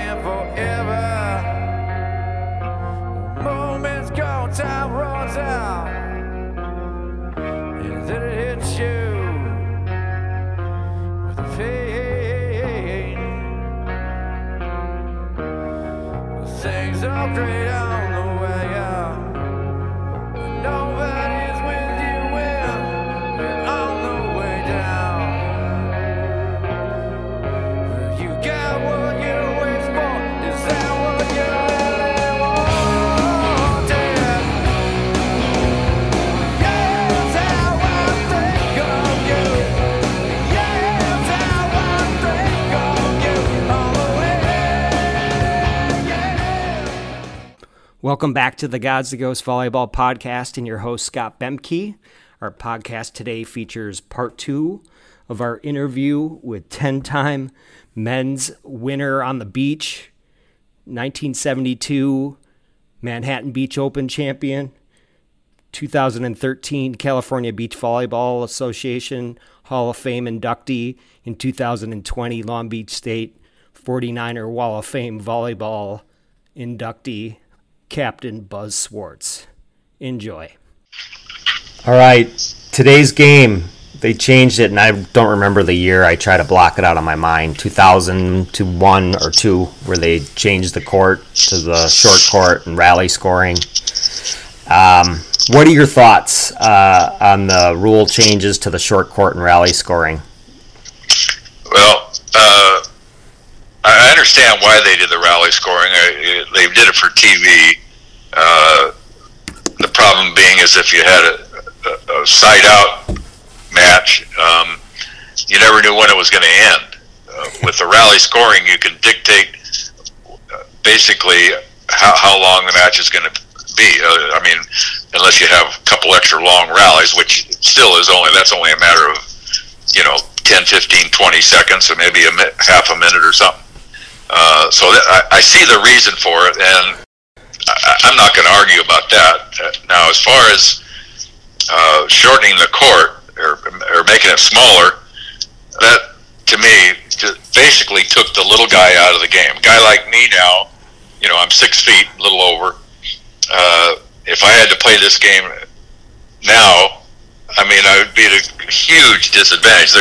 been forever. The moment's gone, time runs out, and then it hits you with a pain. Things are great on the way up, but nobody's with you when we're on the way down. Welcome back to the Gods to Ghosts Volleyball Podcast and your host, Scott Bemke. Our podcast today features part two of our interview with 10-time men's winner on the beach, 1972 Manhattan Beach Open champion, 2013 California Beach Volleyball Association Hall of Fame inductee, and 2020 Long Beach State 49er Wall of Fame volleyball inductee, Captain Buzz Swartz. Enjoy. All right, today's game, they changed it, and I don't remember the year. I try to block it out of my mind. 2001 or 2, where they changed the court to the short court and rally scoring. What are your thoughts on the rule changes to the short court and rally scoring? Well, I understand why they did the rally scoring. They did it for TV. The problem being is if you had a side-out match, you never knew when it was going to end. With the rally scoring, you can dictate basically how long the match is going to be. I mean, unless you have a couple extra long rallies, which still is only a matter of 10, 15, 20 seconds, or maybe half a minute or something. So I see the reason for it, and I'm not going to argue about that. Now, as far as shortening the court or making it smaller, that, to me, just basically took the little guy out of the game. A guy like me now, I'm 6 feet, a little over. If I had to play this game now, I would be at a huge disadvantage.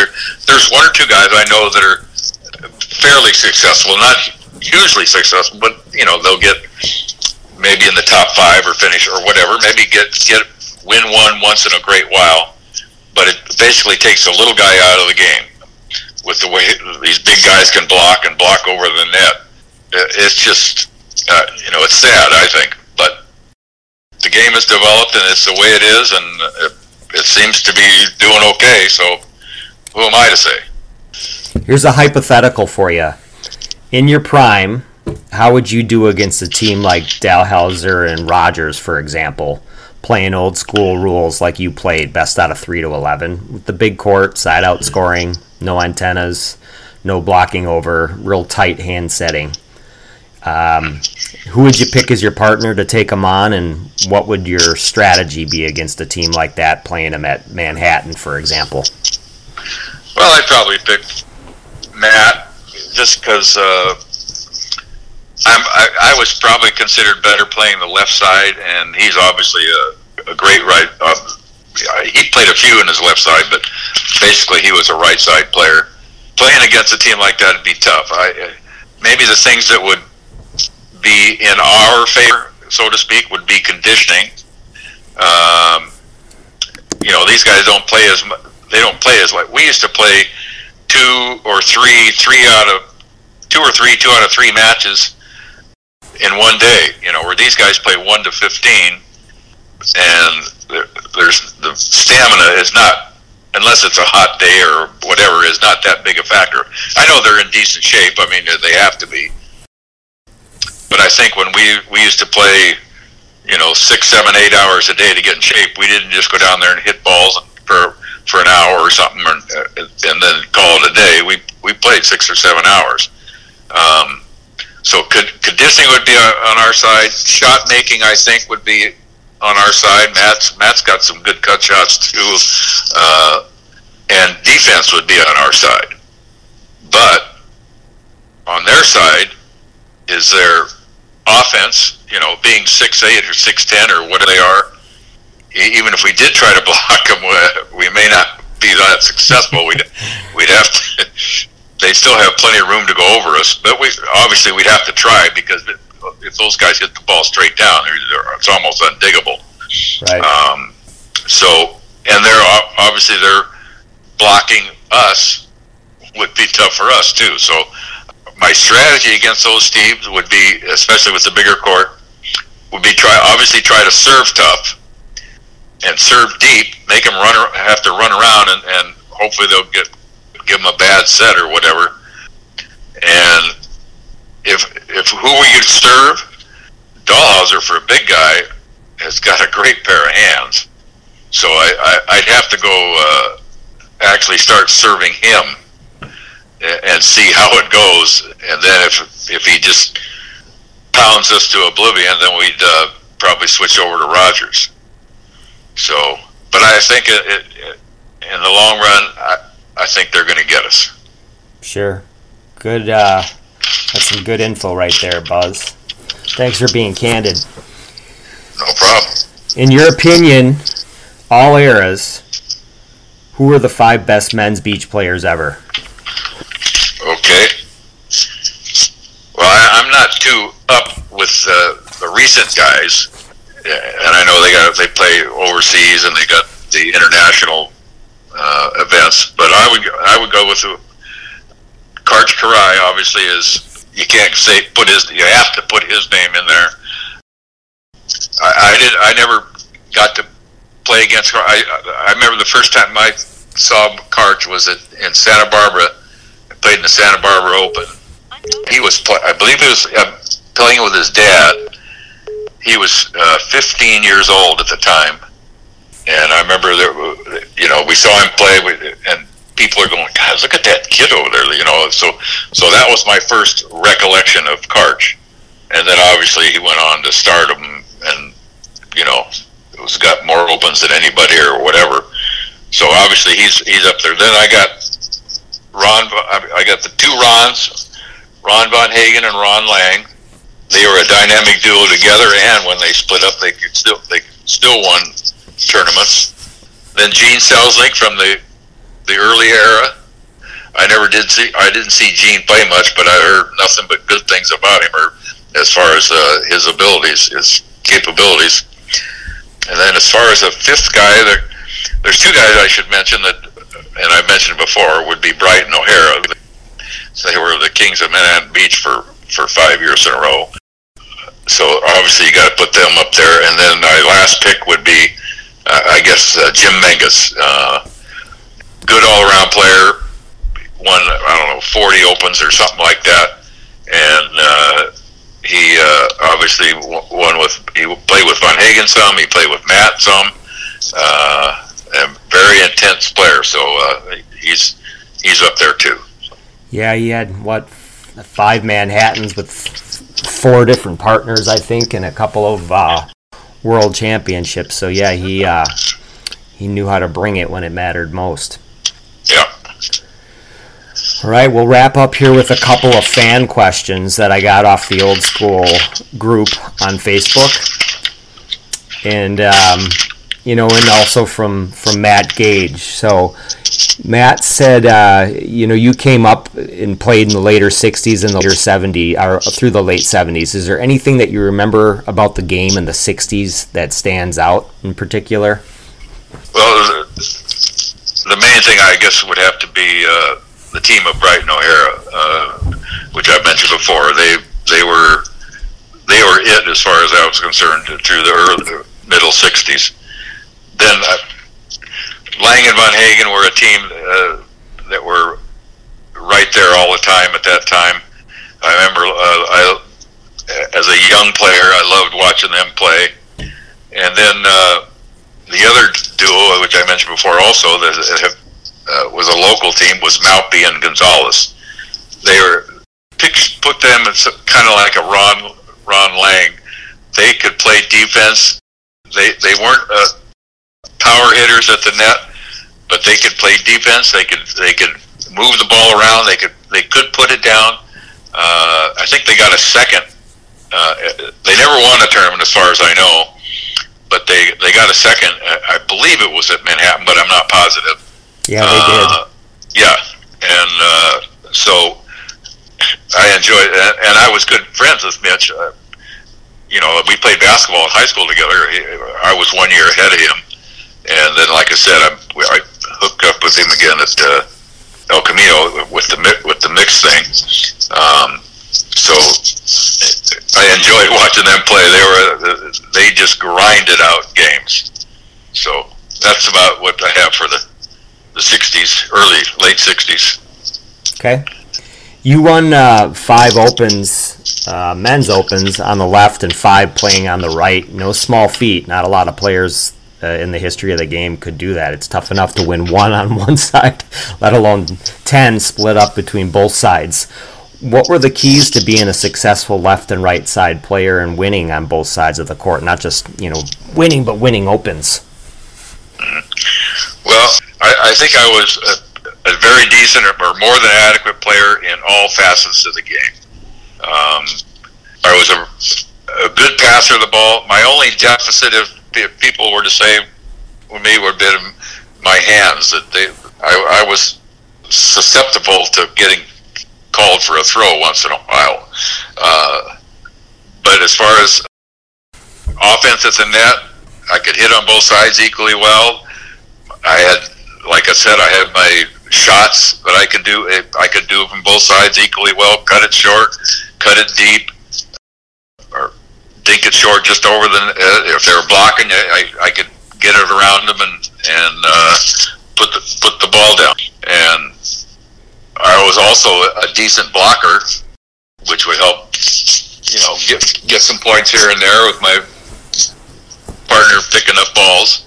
There's one or two guys I know that are fairly successful, not hugely successful, but they'll get maybe in the top five or finish or whatever, maybe get win one once in a great while. But it basically takes the little guy out of the game with the way these big guys can block over the net. It's just it's sad, I think, but the game is developed and it's the way it is, and it seems to be doing okay, so who am I to say? Here's a hypothetical for you. In your prime, how would you do against a team like Dalhausser and Rogers, for example, playing old school rules like you played, best out of 3 to 11, with the big court, side out scoring, no antennas, no blocking over, real tight hand setting? Who would you pick as your partner to take them on, and what would your strategy be against a team like that, playing them at Manhattan, for example? Well, I'd probably pick Matt, just because I was probably considered better playing the left side, and he's obviously a great right. He played a few in his left side, but basically he was a right side player. Playing against a team like that would be tough. Maybe the things that would be in our favor, so to speak, would be conditioning. These guys don't play as much. They don't play as like we used to play. Two or three matches in one day. Where these guys play 1 to 15, and there's the stamina is not, unless it's a hot day or whatever, is not that big a factor. I know they're in decent shape. They have to be. But I think when we used to play, 6, 7, 8 hours a day to get in shape, we didn't just go down there and hit balls for an hour or something, and then call it a day. We played 6 or 7 hours. So conditioning would be on our side. Shot making, I think, would be on our side. Matt's got some good cut shots too, and defense would be on our side. But on their side, is their offense, you know, being 6'8" or 6'10" or what they are. Even if we did try to block them, we may not be that successful. We'd have to. They still have plenty of room to go over us, but we'd have to try, because if those guys hit the ball straight down, it's almost undiggable. Right. And they're obviously blocking us would be tough for us too. So my strategy against those teams would be, especially with the bigger court, would be try to serve tough and serve deep, make them have to run around, and hopefully they'll give them a bad set or whatever. And if who we could serve, Dalhausser, for a big guy, has got a great pair of hands. So I'd have to go actually start serving him and see how it goes. And then if he just pounds us to oblivion, then we'd probably switch over to Rogers. So, but I think in the long run, I think they're going to get us. Sure. Good. That's some good info right there, Buzz. Thanks for being candid. No problem. In your opinion, all eras, who are the 5 best men's beach players ever? Okay. Well, I'm not too up with the recent guys, and I know they play overseas and they got the international events. But I would go with Karch Kiraly. Obviously, you have to put his name in there. I never got to play against Karch. I remember the first time I saw Karch was in Santa Barbara. I played in the Santa Barbara Open. He was, I believe, playing with his dad. He was 15 years old at the time, and I remember there, you know, we saw him play, and people are going, "Guys, look at that kid over there," you know. So that was my first recollection of Karch, and then obviously he went on to stardom, and you know, who's got more opens than anybody or whatever. So obviously he's up there. Then I got the two Rons, Ron Von Hagen and Ron Lang. They were a dynamic duo together, and when they split up, they still won tournaments. Then Gene Selznick from the early era. I didn't see Gene play much, but I heard nothing but good things about him, or as far as his abilities, his capabilities. And then as far as the fifth guy, there's two guys I should mention that, and I mentioned before, would be Bright and O'Hara. They were the kings of Manhattan Beach for 5 years in a row. So obviously you got to put them up there. And then my last pick would be, Jim Mangus. Good all-around player. Won, 40 opens or something like that. And he obviously he played with Von Hagen some, he played with Matt some, a very intense player, so he's up there too. Yeah, he had, 5 Manhattans with 4 different partners, I think, and a couple of world championships, so yeah, he knew how to bring it when it mattered most. Yeah. All right, we'll wrap up here with a couple of fan questions that I got off the old school group on Facebook. And, and also from Matt Gage. So Matt said, you came up and played in the later 60s and through the late 70s. Is there anything that you remember about the game in the 60s that stands out in particular? Well, the main thing, I guess, would have to be the team of Bright and O'Hara, which I've mentioned before. They were it as far as I was concerned through the middle 60s. Then Lang and Von Hagen were a team that were right there all the time at that time. I remember as a young player, I loved watching them play. And then the other duo, which I mentioned before also, was a local team, was Maupy and Gonzalez. They were put them in kind of like a Ron Lang. They could play defense. They weren't power hitters at the net, but they could play defense. They could move the ball around. They could put it down. I think they got a second. They never won a tournament as far as I know, but they got a second. I believe it was at Manhattan, but I'm not positive. Yeah, they did. Yeah, and so I enjoyed it, and I was good friends with Mitch. You know, we played basketball in high school together. I was 1 year ahead of him, and then, like I said, I hooked up with him again at El Camino with the mix thing. So I enjoyed watching them play. They just grinded out games. So that's about what I have for the '60s, late '60s. Okay. You won five opens, men's opens on the left and five playing on the right. No small feat. Not a lot of players in the history of the game could do that. It's tough enough to win one on one side, let alone 10 split up between both sides. What were the keys to being a successful left and right side player and winning on both sides of the court? Not just, winning, but winning opens. Well, I think I was... a very decent or more than adequate player in all facets of the game. I was a good passer of the ball. My only deficit, if people were to say with me, would have been my hands. I was susceptible to getting called for a throw once in a while. But as far as offense at the net, I could hit on both sides equally well. Like I said, I had my shots that I could do from both sides equally well. Cut it short, cut it deep, or dink it short just over the. If they were blocking, I could get it around them and put the ball down. And I was also a decent blocker, which would help get some points here and there with my partner picking up balls.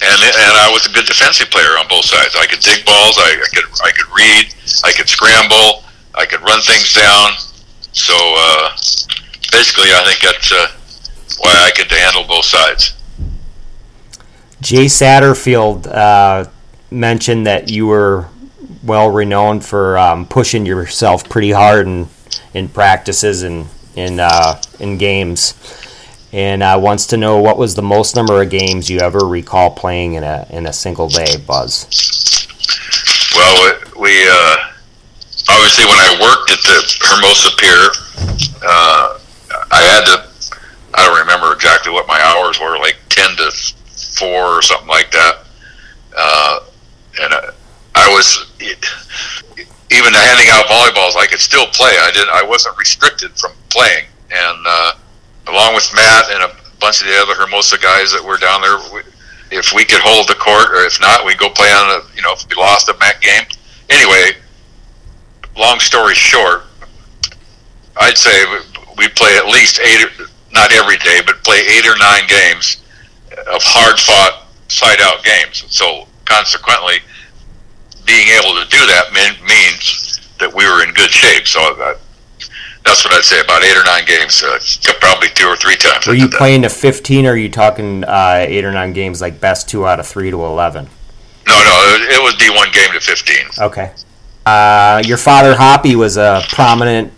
And I was a good defensive player on both sides. I could dig balls. I could read. I could scramble. I could run things down. So basically, I think that's why I could handle both sides. Jay Satterfield mentioned that you were well renowned for pushing yourself pretty hard in practices and in games. And wants to know what was the most number of games you ever recall playing in a single day, Buzz. Well, we obviously when I worked at the Hermosa Pier, I don't remember exactly what my hours were, like 10 to 4 or something like that. Even handing out volleyballs, I could still play. I wasn't restricted from playing, and. Along with Matt and a bunch of the other Hermosa guys that were down there, if we could hold the court, or if not, we'd go play on if we lost a MAC game. Anyway, long story short, I'd say we play at least 8, not every day, but play 8 or 9 games of hard-fought, side-out games. So consequently, being able to do that means that we were in good shape. So that's what I'd say, about 8 or 9 games, probably 2 or 3 times. Were you playing to 15, or are you talking 8 or 9 games, like best 2 out of 3 to 11? No, it was D1 game to 15. Okay. Your father, Hoppy, was a prominent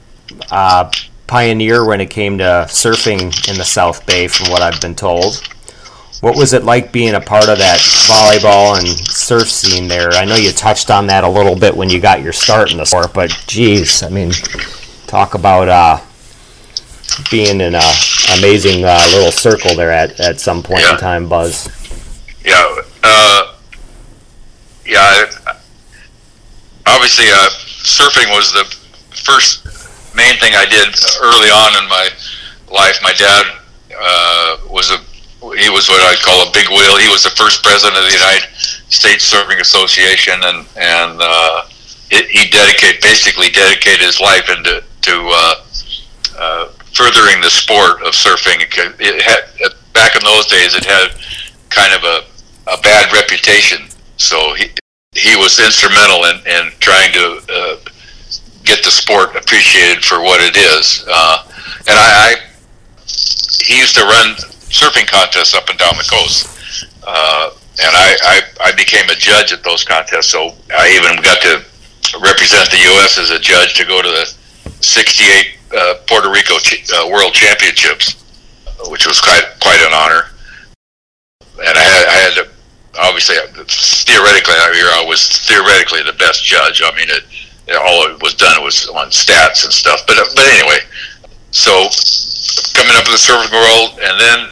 pioneer when it came to surfing in the South Bay, from what I've been told. What was it like being a part of that volleyball and surf scene there? I know you touched on that a little bit when you got your start in the sport, but, geez, I mean... Talk about being in an amazing little circle there at some point in time, Buzz. Yeah. Obviously, surfing was the first main thing I did early on in my life. My dad was what I'd call a big wheel. He was the first president of the United States Surfing Association, he basically dedicated his life into furthering the sport of surfing. It had, back in those days, it had kind of a bad reputation. So he was instrumental in trying to get the sport appreciated for what it is. He used to run surfing contests up and down the coast, and I became a judge at those contests. So I even got to represent the U.S. as a judge to go to the 68 Puerto Rico World Championships, which was quite an honor. And I had to, obviously, theoretically, I was theoretically the best judge. I mean, all it was done was on stats and stuff. But anyway, so coming up in the surfing world and then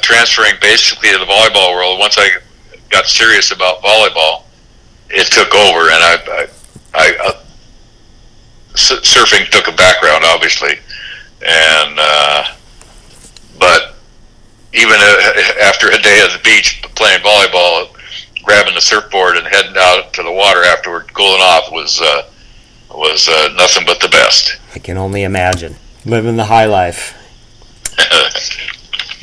transferring basically to the volleyball world. Once I got serious about volleyball, it took over, and surfing took a background, obviously. And but even after a day at the beach playing volleyball, grabbing the surfboard and heading out to the water afterward, cooling off was nothing but the best. I can only imagine living the high life.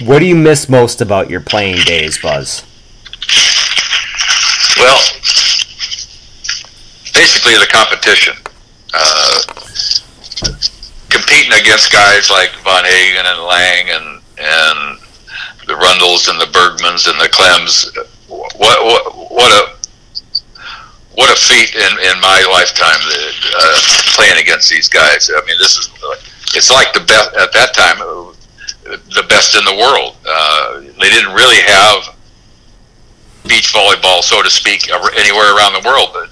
What do you miss most about your playing days, Buzz? Well, basically the competition. Competing against guys like Von Hagen and Lang and the Rundles and the Bergmans and the Clems. What a feat in my lifetime, playing against these guys. I mean, it's like the best at that time, the best in the world. They didn't really have beach volleyball, so to speak, anywhere around the world, but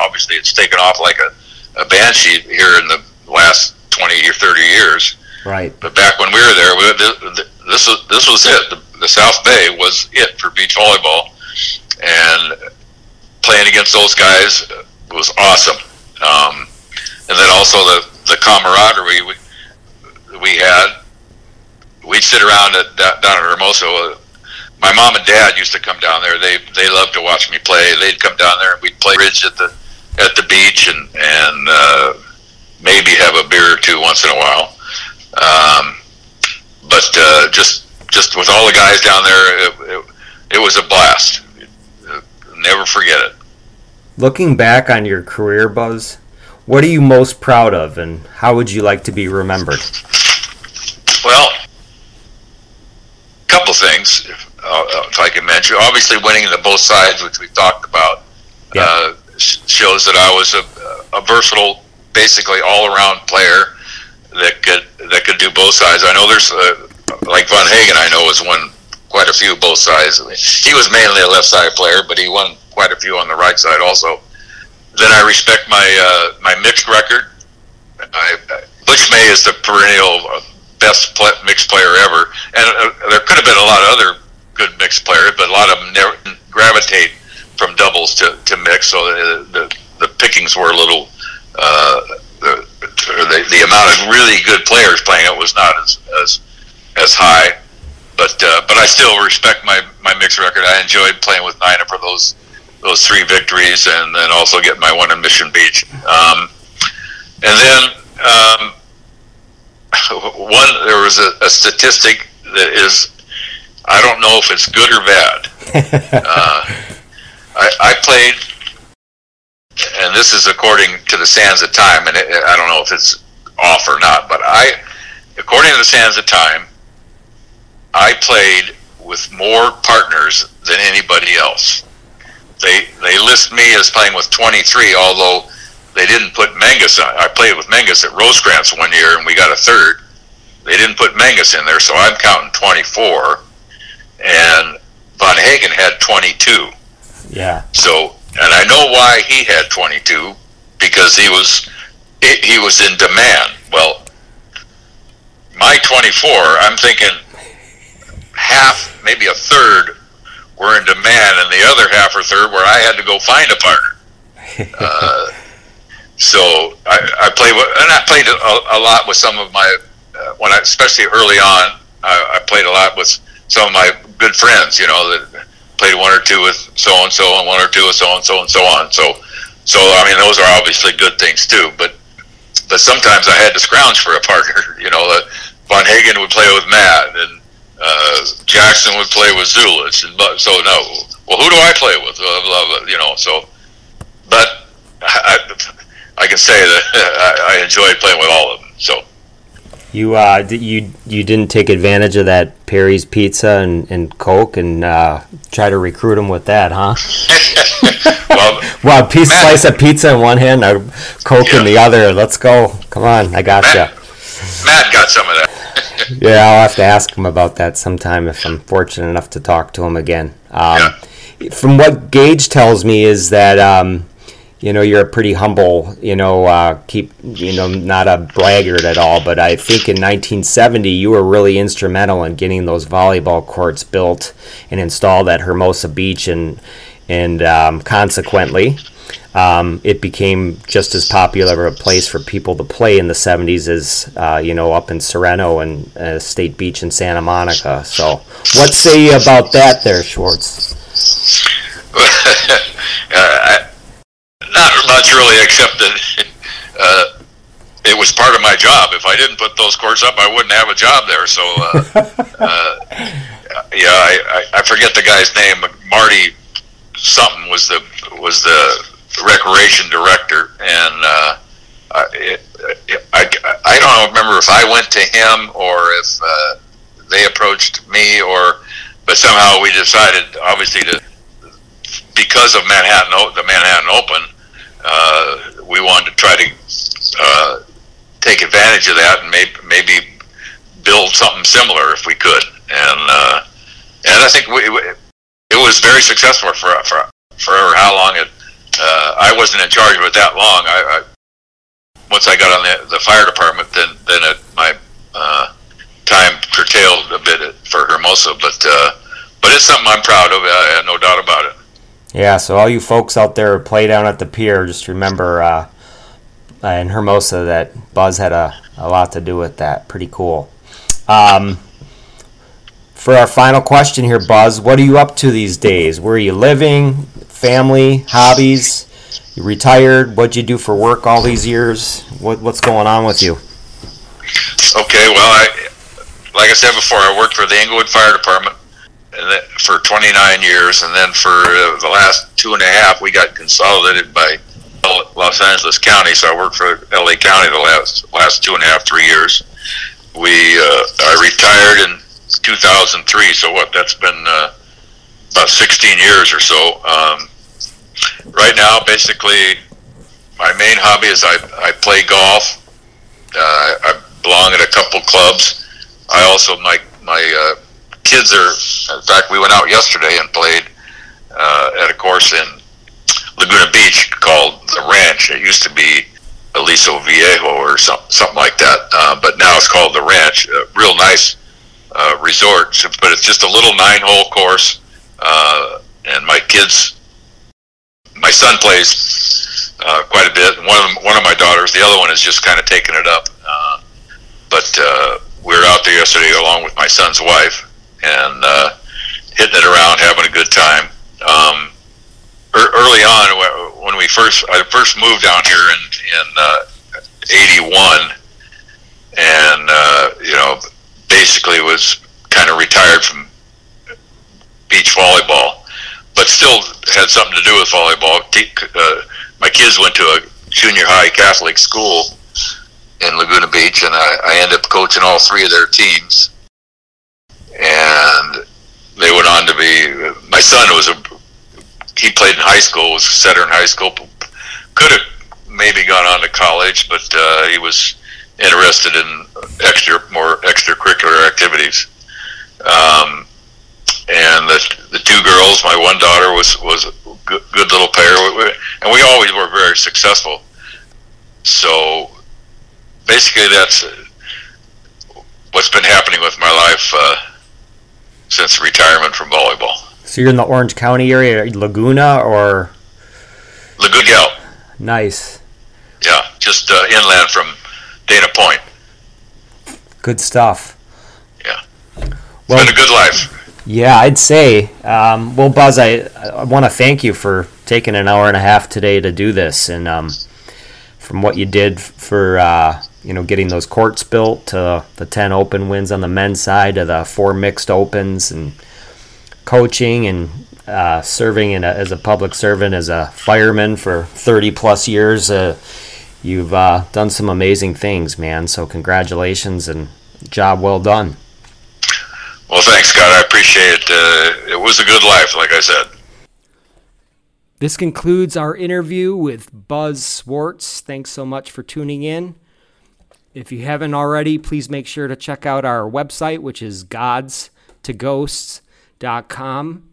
obviously it's taken off like a banshee here in the last 20 or 30 years. Right. But back when we were there, this was it. The South Bay was it for beach volleyball, and playing against those guys was awesome. And then also the camaraderie we had. We'd sit around down at Hermosa. My mom and dad used to come down there. They loved to watch me play. They'd come down there and we'd play bridge at the beach and maybe have a beer or two once in a while. But just with all the guys down there, it was a blast. Never forget it. Looking back on your career, Buzz, what are you most proud of, and how would you like to be remembered? Well, a couple things. If I can mention, obviously winning the both sides, which we've talked about, yeah. Shows that I was a versatile, basically all-around player that could do both sides. I know there's like Von Hagen, I know, has won quite a few both sides. I mean, he was mainly a left side player, but he won quite a few on the right side also. Then I respect my mixed record. Butch May is the perennial best mixed player ever, and there could have been a lot of other good mixed players, but a lot of them never gravitate from doubles to mix, so the pickings were a little the amount of really good players playing it was not as high, but I still respect my mixed record. I enjoyed playing with Nina for those three victories, and then also getting my one in Mission Beach. There was a statistic that is, I don't know if it's good or bad. I played, and this is according to the sands of time, and I don't know if it's off or not, but according to the sands of time, I played with more partners than anybody else. They list me as playing with 23, although they didn't put Mangus on. I played with Mangus at Rosecrans one year, and we got a third. They didn't put Mangus in there, so I'm counting 24. And Von Hagen had 22. Yeah. So, and I know why he had 22, because he was in demand. Well, my 24, I'm thinking half, maybe a third, were in demand, and the other half or third where I had to go find a partner. So I played, and I played a lot with some of my especially early on, I played a lot with some of my good friends, you know, that played one or two with so-and-so and one or two with so-and-so and so on. So I mean, those are obviously good things too, but sometimes I had to scrounge for a partner, you know. Von Hagen would play with Matt, and Jackson would play with Zulich, but so no, well, who do I play with? You know, so, but I can say that I enjoyed playing with all of them, so. You didn't take advantage of that Perry's Pizza and Coke and try to recruit them with that, huh? Love it. Wow, slice of pizza in one hand, a Coke in the other. Let's go. Come on, I gotcha. Matt got some of that. Yeah, I'll have to ask him about that sometime if I'm fortunate enough to talk to him again. From what Gage tells me is that, you know, you're a pretty humble, not a braggart at all, but I think in 1970 you were really instrumental in getting those volleyball courts built and installed at Hermosa Beach, and consequently it became just as popular a place for people to play in the 70s as, up in Sereno and State Beach in Santa Monica. So what say you about that there, Swartz? Not much really, except that it was part of my job. If I didn't put those courts up, I wouldn't have a job there. So, I forget the guy's name, but Marty something was the recreation director, and I don't remember if I went to him or if they approached me, but somehow we decided, obviously, because of the Manhattan Open, we wanted to try to take advantage of that and maybe build something similar if we could, and I think it was very successful for how long it. I wasn't in charge of it that long. Once I got on the fire department, then my time curtailed a bit for Hermosa, but it's something I'm proud of. I have no doubt about it. Yeah. So all you folks out there who play down at the pier, just remember in Hermosa that Buzz had a lot to do with that. Pretty cool. For our final question here, Buzz, what are you up to these days? Where are you living? Family, hobbies, you retired, what'd you do for work all these years? What's going on with you? Okay, well, like I said before, I worked for the Englewood Fire Department for 29 years, and then for the last 2.5, we got consolidated by Los Angeles County, so I worked for LA County the last 2.5, 3 years. I retired in 2003, so that's been about 16 years or so. Right now, basically, my main hobby is I play golf. I belong at a couple clubs. I also, my kids are, in fact, we went out yesterday and played at a course in Laguna Beach called The Ranch. It used to be Aliso Viejo or something like that, but now it's called The Ranch. A real nice resort, but it's just a little 9-hole course. And my son plays quite a bit. One of my daughters, the other one is just kind of taking it up. But we were out there yesterday along with my son's wife and hitting it around, having a good time. Early on, when I first moved down here in 81, and basically was kind of retired from beach volleyball, but still had something to do with volleyball. My kids went to a junior high Catholic school in Laguna Beach, and I ended up coaching all 3 of their teams, and they went on to be, my son he played in high school, was Settern High School, could have maybe gone on to college, but he was interested in more extracurricular activities. And the 2 girls, my one daughter was a good little player, and we always were very successful. So basically, that's what's been happening with my life since retirement from volleyball. So you're in the Orange County area, Laguna or Laguna? Yeah. Nice. Yeah, just inland from Dana Point. Good stuff. Yeah, it's been a good life. Yeah, I'd say. Well, Buzz, I want to thank you for taking an hour and a half today to do this, and from what you did for getting those courts built to the 10 open wins on the men's side to the 4 mixed opens and coaching and serving as a public servant, as a fireman for 30-plus years, you've done some amazing things, man. So congratulations and job well done. Well, thanks, Scott. I appreciate it. It was a good life, like I said. This concludes our interview with Buzz Swartz. Thanks so much for tuning in. If you haven't already, please make sure to check out our website, which is gods2ghosts.com.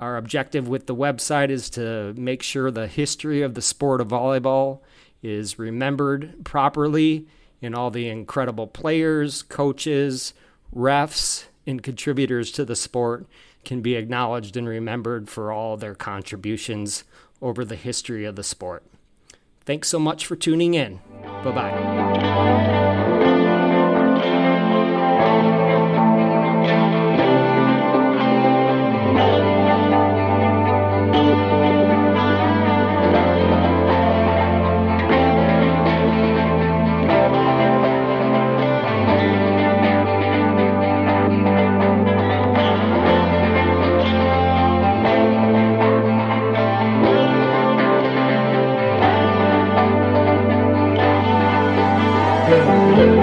Our objective with the website is to make sure the history of the sport of volleyball is remembered properly and all the incredible players, coaches, refs, and contributors to the sport can be acknowledged and remembered for all their contributions over the history of the sport. Thanks so much for tuning in. Bye-bye. Thank you.